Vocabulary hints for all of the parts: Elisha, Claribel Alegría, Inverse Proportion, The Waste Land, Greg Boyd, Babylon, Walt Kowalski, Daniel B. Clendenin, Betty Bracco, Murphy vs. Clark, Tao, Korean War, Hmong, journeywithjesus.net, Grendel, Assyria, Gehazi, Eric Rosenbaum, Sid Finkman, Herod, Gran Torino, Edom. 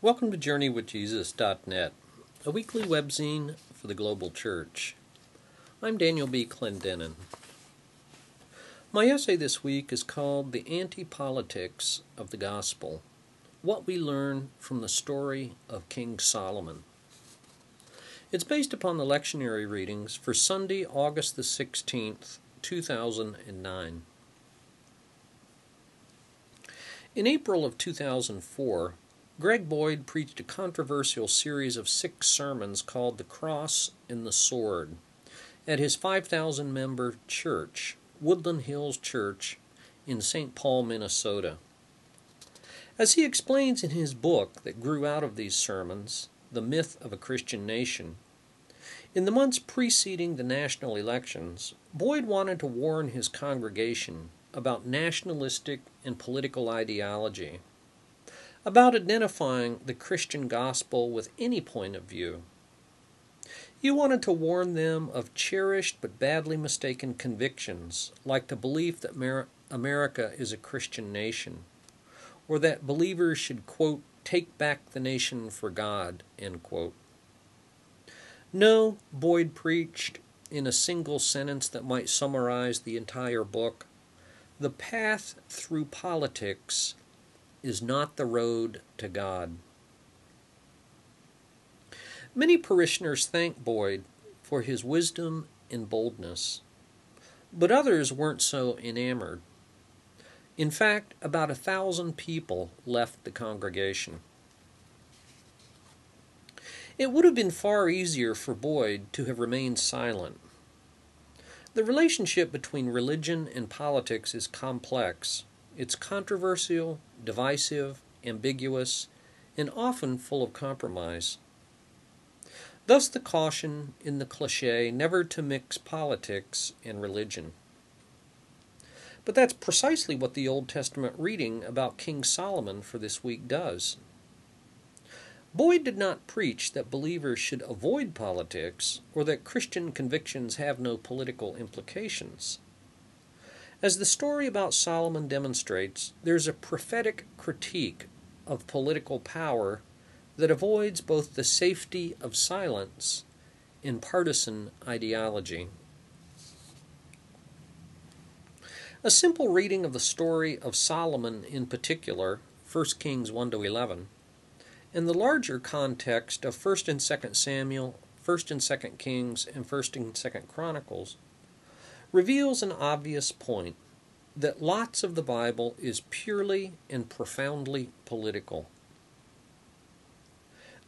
Welcome to journeywithjesus.net, a weekly webzine for the global church. I'm Daniel B. Clendenin. My essay this week is called The Anti-Politics of the Gospel, What We Learn from the Story of King Solomon. It's based upon the lectionary readings for Sunday, August the 16th, 2009. In April of 2004, Greg Boyd preached a controversial series of 6 sermons called The Cross and the Sword at his 5,000-member church, Woodland Hills Church, in St. Paul, Minnesota. As he explains in his book that grew out of these sermons, The Myth of a Christian Nation, in the months preceding the national elections, Boyd wanted to warn his congregation about nationalistic and political ideology, about identifying the Christian gospel with any point of view. He wanted to warn them of cherished but badly mistaken convictions, like the belief that America is a Christian nation, or that believers should, quote, take back the nation for God, end quote. No, Boyd preached in a single sentence that might summarize the entire book, the path through politics is not the road to God. Many parishioners thanked Boyd for his wisdom and boldness, but others weren't so enamored. In fact, about 1,000 people left the congregation. It would have been far easier for Boyd to have remained silent. The relationship between religion and politics is complex. It's controversial, divisive, ambiguous, and often full of compromise. Thus the caution in the cliché never to mix politics and religion. But that's precisely what the Old Testament reading about King Solomon for this week does. Boyd did not preach that believers should avoid politics or that Christian convictions have no political implications. As the story about Solomon demonstrates, there's a prophetic critique of political power that avoids both the safety of silence and partisan ideology. A simple reading of the story of Solomon in particular, 1 Kings 1-11, and the larger context of 1 and 2 Samuel, 1 and 2 Kings, and 1 and 2 Chronicles, reveals an obvious point that lots of the Bible is purely and profoundly political.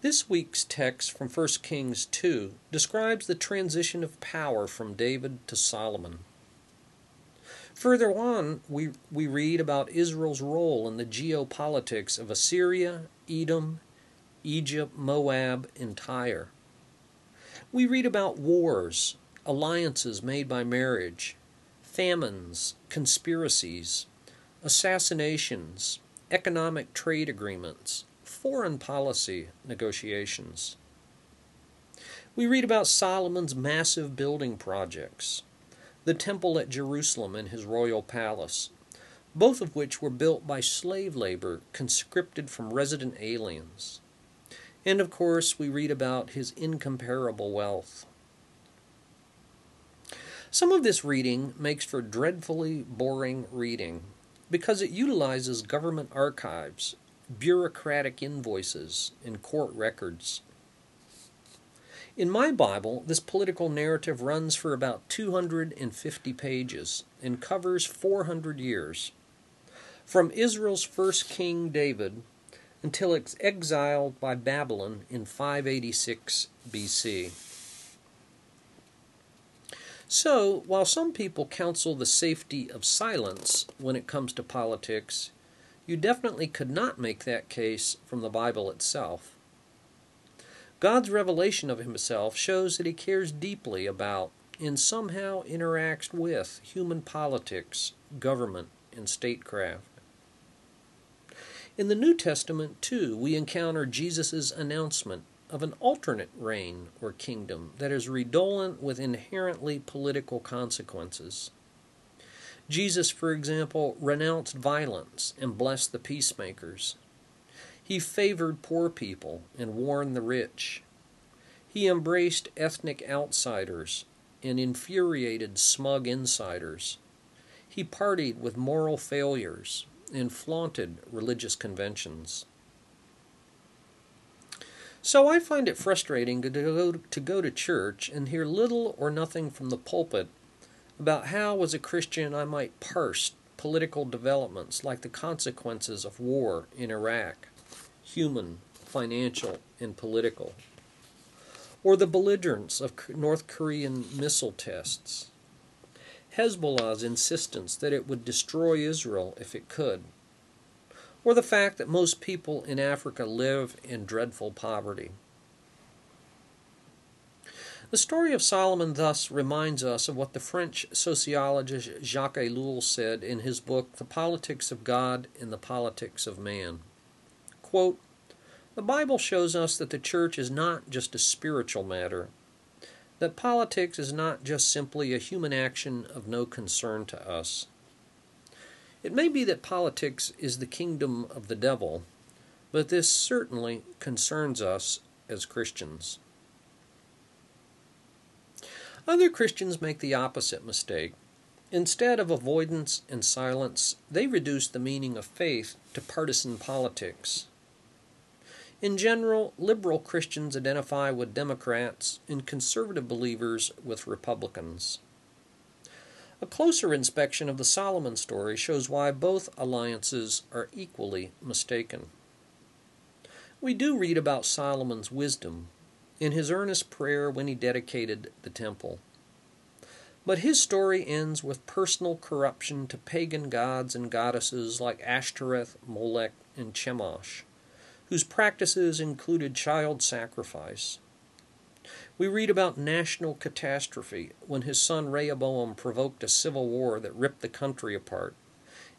This week's text from 1 Kings 2 describes the transition of power from David to Solomon. Further on, we read about Israel's role in the geopolitics of Assyria, Edom, Egypt, Moab, and Tyre. We read about wars, alliances made by marriage, famines, conspiracies, assassinations, economic trade agreements, foreign policy negotiations. We read about Solomon's massive building projects, the temple at Jerusalem and his royal palace, both of which were built by slave labor conscripted from resident aliens. And of course, we read about his incomparable wealth. Some of this reading makes for dreadfully boring reading because it utilizes government archives, bureaucratic invoices, and court records. In my Bible, this political narrative runs for about 250 pages and covers 400 years, from Israel's first king David until it's exiled by Babylon in 586 BC. So, while some people counsel the safety of silence when it comes to politics, you definitely could not make that case from the Bible itself. God's revelation of himself shows that he cares deeply about and somehow interacts with human politics, government, and statecraft. In the New Testament, too, we encounter Jesus' announcement of an alternate reign or kingdom that is redolent with inherently political consequences. Jesus, for example, renounced violence and blessed the peacemakers. He favored poor people and warned the rich. He embraced ethnic outsiders and infuriated smug insiders. He partied with moral failures and flaunted religious conventions. So I find it frustrating to go to church and hear little or nothing from the pulpit about how, as a Christian, I might parse political developments like the consequences of war in Iraq, human, financial, and political, or the belligerence of North Korean missile tests, Hezbollah's insistence that it would destroy Israel if it could, or the fact that most people in Africa live in dreadful poverty. The story of Solomon thus reminds us of what the French sociologist Jacques Ellul said in his book, The Politics of God and the Politics of Man. Quote, "The Bible shows us that the church is not just a spiritual matter, that politics is not just simply a human action of no concern to us. It may be that politics is the kingdom of the devil, but this certainly concerns us as Christians." Other Christians make the opposite mistake. Instead of avoidance and silence, they reduce the meaning of faith to partisan politics. In general, liberal Christians identify with Democrats and conservative believers with Republicans. A closer inspection of the Solomon story shows why both alliances are equally mistaken. We do read about Solomon's wisdom in his earnest prayer when he dedicated the temple. But his story ends with personal corruption to pagan gods and goddesses like Ashtoreth, Molech, and Chemosh, whose practices included child sacrifice. We read about national catastrophe when his son Rehoboam provoked a civil war that ripped the country apart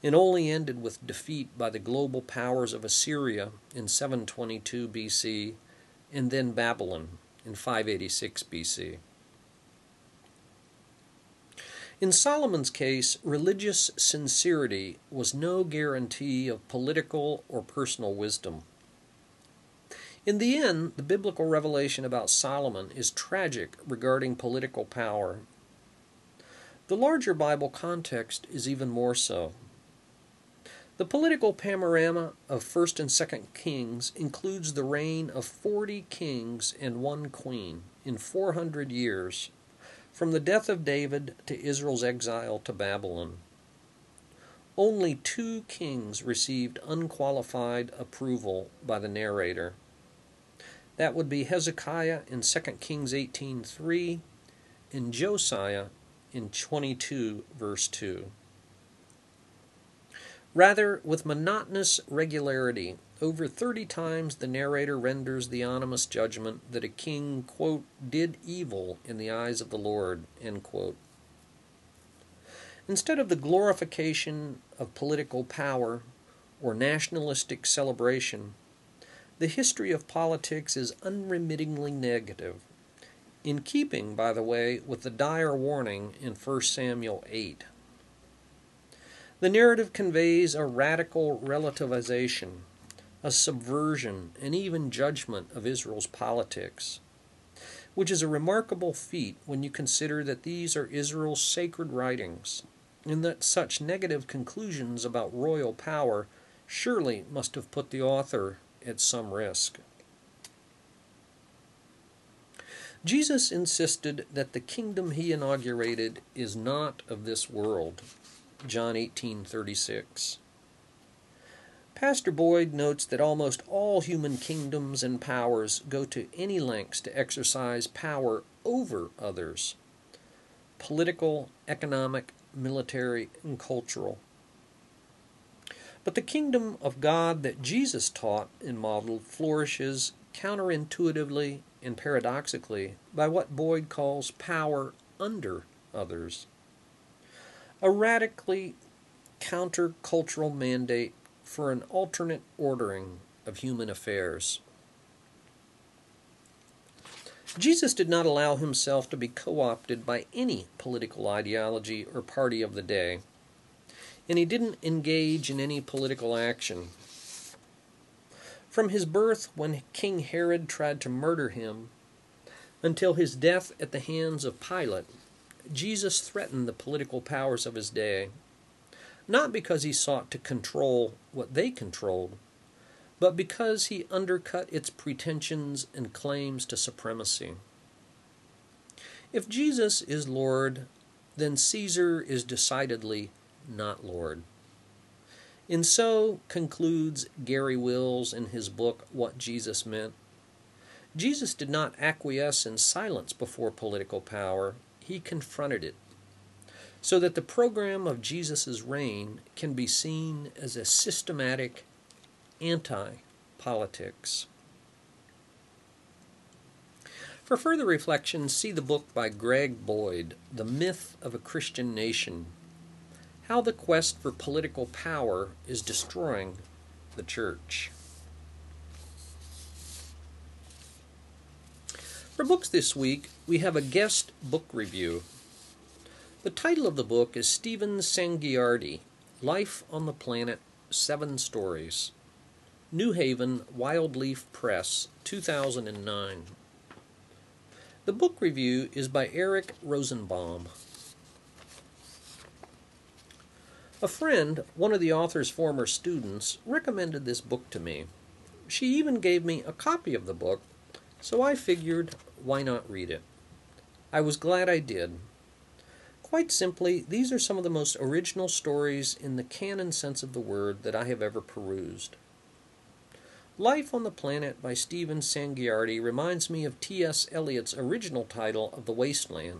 and only ended with defeat by the global powers of Assyria in 722 BC and then Babylon in 586 BC. In Solomon's case, religious sincerity was no guarantee of political or personal wisdom. In the end, the biblical revelation about Solomon is tragic regarding political power. The larger Bible context is even more so. The political panorama of 1st and 2nd Kings includes the reign of 40 kings and one queen in 400 years, from the death of David to Israel's exile to Babylon. Only 2 kings received unqualified approval by the narrator. That would be Hezekiah in 2 Kings 18:3 and Josiah in 22 verse 2. Rather, with monotonous regularity, over 30 times the narrator renders the ominous judgment that a king, quote, "did evil in the eyes of the Lord," end quote. Instead of the glorification of political power or nationalistic celebration, the history of politics is unremittingly negative, in keeping, by the way, with the dire warning in 1 Samuel 8. The narrative conveys a radical relativization, a subversion, and even judgment of Israel's politics, which is a remarkable feat when you consider that these are Israel's sacred writings, and that such negative conclusions about royal power surely must have put the author at some risk. Jesus insisted that the kingdom he inaugurated is not of this world. John 18:36. Pastor Boyd notes that almost all human kingdoms and powers go to any lengths to exercise power over others, political, economic, military, and cultural. But the kingdom of God that Jesus taught and modeled flourishes counterintuitively and paradoxically by what Boyd calls power under others, a radically countercultural mandate for an alternate ordering of human affairs. Jesus did not allow himself to be co-opted by any political ideology or party of the day, and he didn't engage in any political action. from his birth when King Herod tried to murder him, until his death at the hands of Pilate, Jesus threatened the political powers of his day, not because he sought to control what they controlled, but because he undercut its pretensions and claims to supremacy. If Jesus is Lord, then Caesar is decidedly not Lord. And so concludes Gary Wills in his book, What Jesus Meant. Jesus did not acquiesce in silence before political power. He confronted it, so that the program of Jesus' reign can be seen as a systematic anti-politics. For further reflection, see the book by Greg Boyd, The Myth of a Christian Nation, How the Quest for Political Power is Destroying the Church. For books this week, we have a guest book review. The title of the book is Stephen Sangiardi, Life on the Planet, 7 Stories. New Haven, Wildleaf Press, 2009. The book review is by Eric Rosenbaum. A friend, one of the author's former students, recommended this book to me. She even gave me a copy of the book, so I figured, why not read it? I was glad I did. Quite simply, these are some of the most original stories in the canon sense of the word that I have ever perused. Life on the Planet by Stephen Sangiardi reminds me of T.S. Eliot's original title of The Waste Land,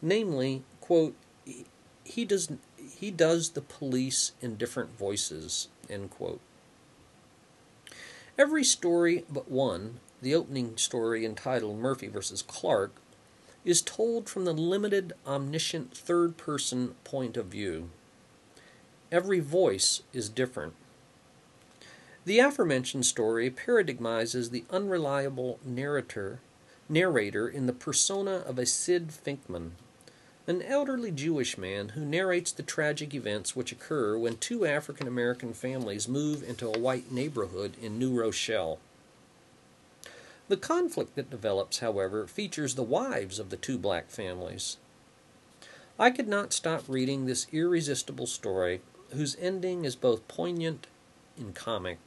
namely, quote, he does the police in different voices, end quote. Every story but one, the opening story entitled Murphy vs. Clark, is told from the limited, omniscient third-person point of view. Every voice is different. The aforementioned story paradigmizes the unreliable narrator in the persona of a Sid Finkman, an elderly Jewish man who narrates the tragic events which occur when 2 African-American families move into a white neighborhood in New Rochelle. The conflict that develops, however, features the wives of the 2 black families. I could not stop reading this irresistible story, whose ending is both poignant and comic.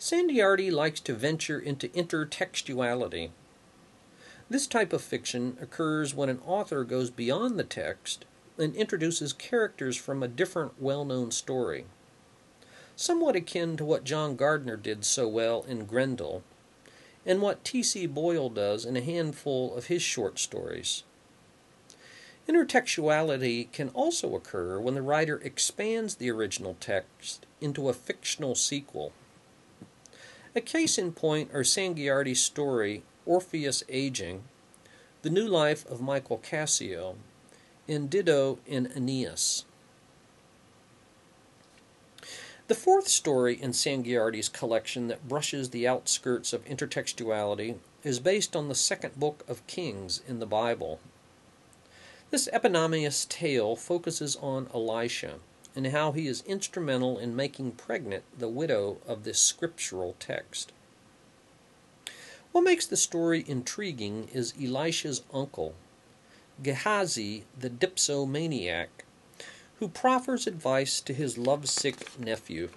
Sangiardi likes to venture into intertextuality. This type of fiction occurs when an author goes beyond the text and introduces characters from a different well-known story, somewhat akin to what John Gardner did so well in Grendel, and what T.C. Boyle does in a handful of his short stories. Intertextuality can also occur when the writer expands the original text into a fictional sequel. A case in point are Sangiardi's story, Orpheus Aging, The New Life of Michael Cassio, and Dido in Aeneas. The 4th story in Sangiardi's collection that brushes the outskirts of intertextuality is based on the 2nd book of Kings in the Bible. This eponymous tale focuses on Elisha and how he is instrumental in making pregnant the widow of this scriptural text. What makes the story intriguing is Elisha's uncle, Gehazi the dipsomaniac, who proffers advice to his lovesick nephew.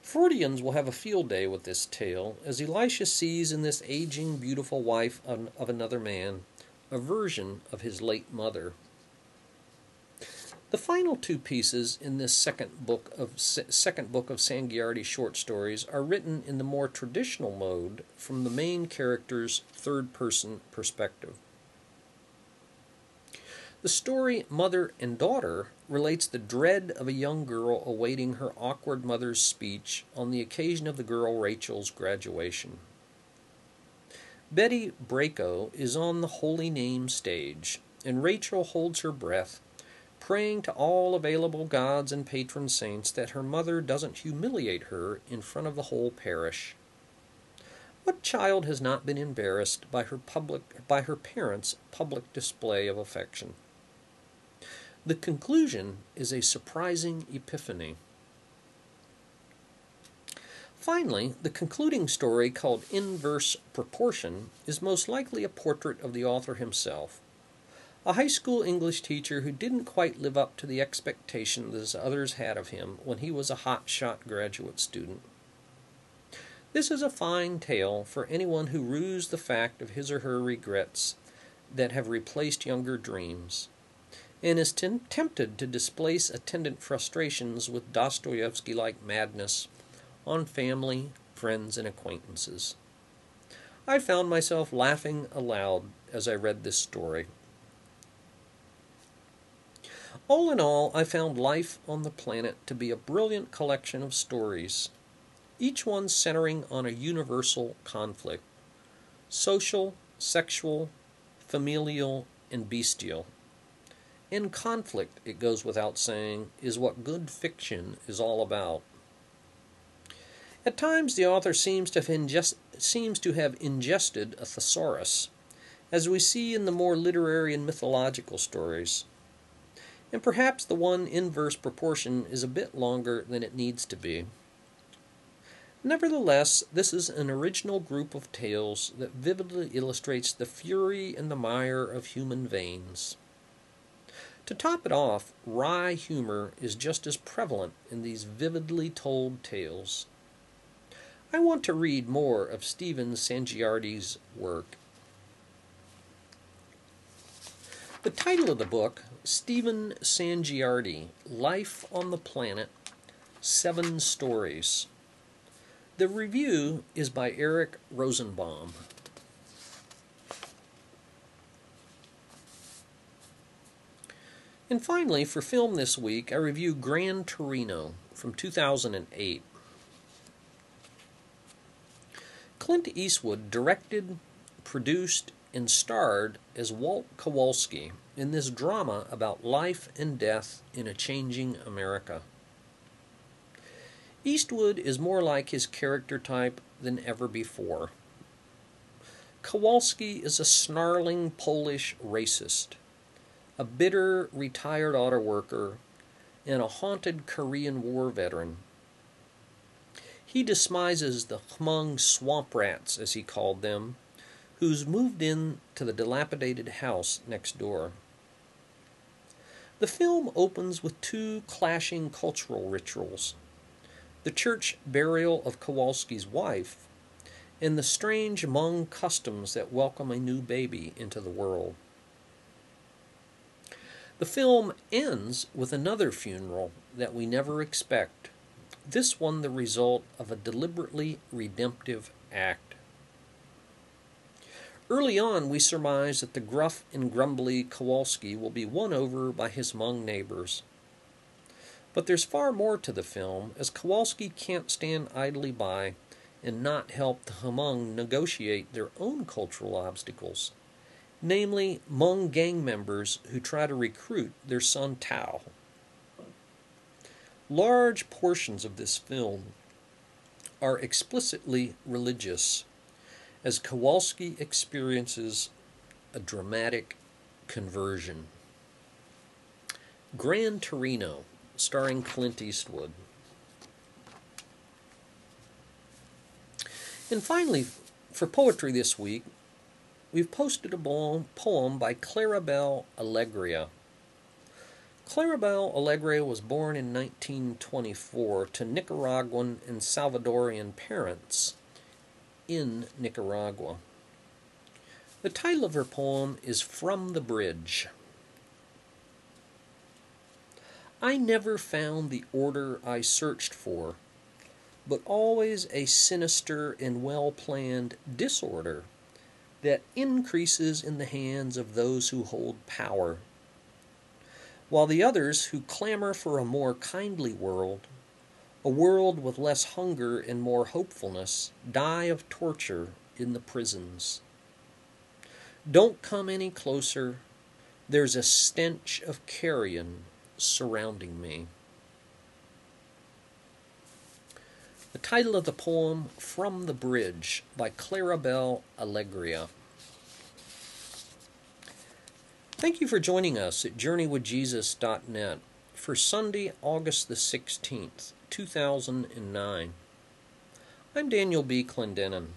Freudians will have a field day with this tale, as Elisha sees in this aging, beautiful wife of another man a version of his late mother. The final 2 pieces in this second book of Sangiardi short stories are written in the more traditional mode from the main character's third-person perspective. The story Mother and Daughter relates the dread of a young girl awaiting her awkward mother's speech on the occasion of the girl Rachel's graduation. Betty Bracco is on the Holy Name stage, and Rachel holds her breath, praying to all available gods and patron saints that her mother doesn't humiliate her in front of the whole parish. What child has not been embarrassed by her parents' public display of affection? The conclusion is a surprising epiphany. Finally, the concluding story, called Inverse Proportion, is most likely a portrait of the author himself, a high school English teacher who didn't quite live up to the expectations others had of him when he was a hotshot graduate student. This is a fine tale for anyone who rues the fact of his or her regrets that have replaced younger dreams, and is tempted to displace attendant frustrations with Dostoevsky-like madness on family, friends, and acquaintances. I found myself laughing aloud as I read this story. All in all, I found Life on the Planet to be a brilliant collection of stories, each one centering on a universal conflict: social, sexual, familial, and bestial. And conflict, it goes without saying, is what good fiction is all about. At times, the author seems to have ingested a thesaurus, as we see in the more literary and mythological stories. And perhaps the one Inverse Proportion is a bit longer than it needs to be. Nevertheless, this is an original group of tales that vividly illustrates the fury and the mire of human veins. To top it off, wry humor is just as prevalent in these vividly told tales. I want to read more of Stephen Sangiardi's work. The title of the book, Stephen Sangiardi, Life on the Planet, 7 Stories. The review is by Eric Rosenbaum. And finally, for film this week, I review Gran Torino from 2008. Clint Eastwood directed, produced, and starred as Walt Kowalski in this drama about life and death in a changing America. Eastwood is more like his character type than ever before. Kowalski is a snarling Polish racist, a bitter, retired auto worker, and a haunted Korean War veteran. He despises the Hmong swamp rats, as he called them, who's moved in to the dilapidated house next door. The film opens with two clashing cultural rituals: the church burial of Kowalski's wife, and the strange Hmong customs that welcome a new baby into the world. The film ends with another funeral that we never expect, this one the result of a deliberately redemptive act. Early on, we surmise that the gruff and grumbly Kowalski will be won over by his Hmong neighbors. But there's far more to the film, as Kowalski can't stand idly by and not help the Hmong negotiate their own cultural obstacles, namely Hmong gang members who try to recruit their son Tao. Large portions of this film are explicitly religious, as Kowalski experiences a dramatic conversion. Gran Torino, starring Clint Eastwood. And finally, for poetry this week, we've posted a poem by Claribel Alegria. Claribel Alegria was born in 1924 to Nicaraguan and Salvadorian parents in Nicaragua. The title of her poem is From the Bridge. I never found the order I searched for, but always a sinister and well-planned disorder that increases in the hands of those who hold power, while the others who clamor for a more kindly world, a world with less hunger and more hopefulness, die of torture in the prisons. Don't come any closer. There's a stench of carrion surrounding me. The title of the poem, From the Bridge, by Claribel Alegria. Thank you for joining us at journeywithjesus.net for Sunday, August the 16th, 2009. I'm Daniel B. Clendenin.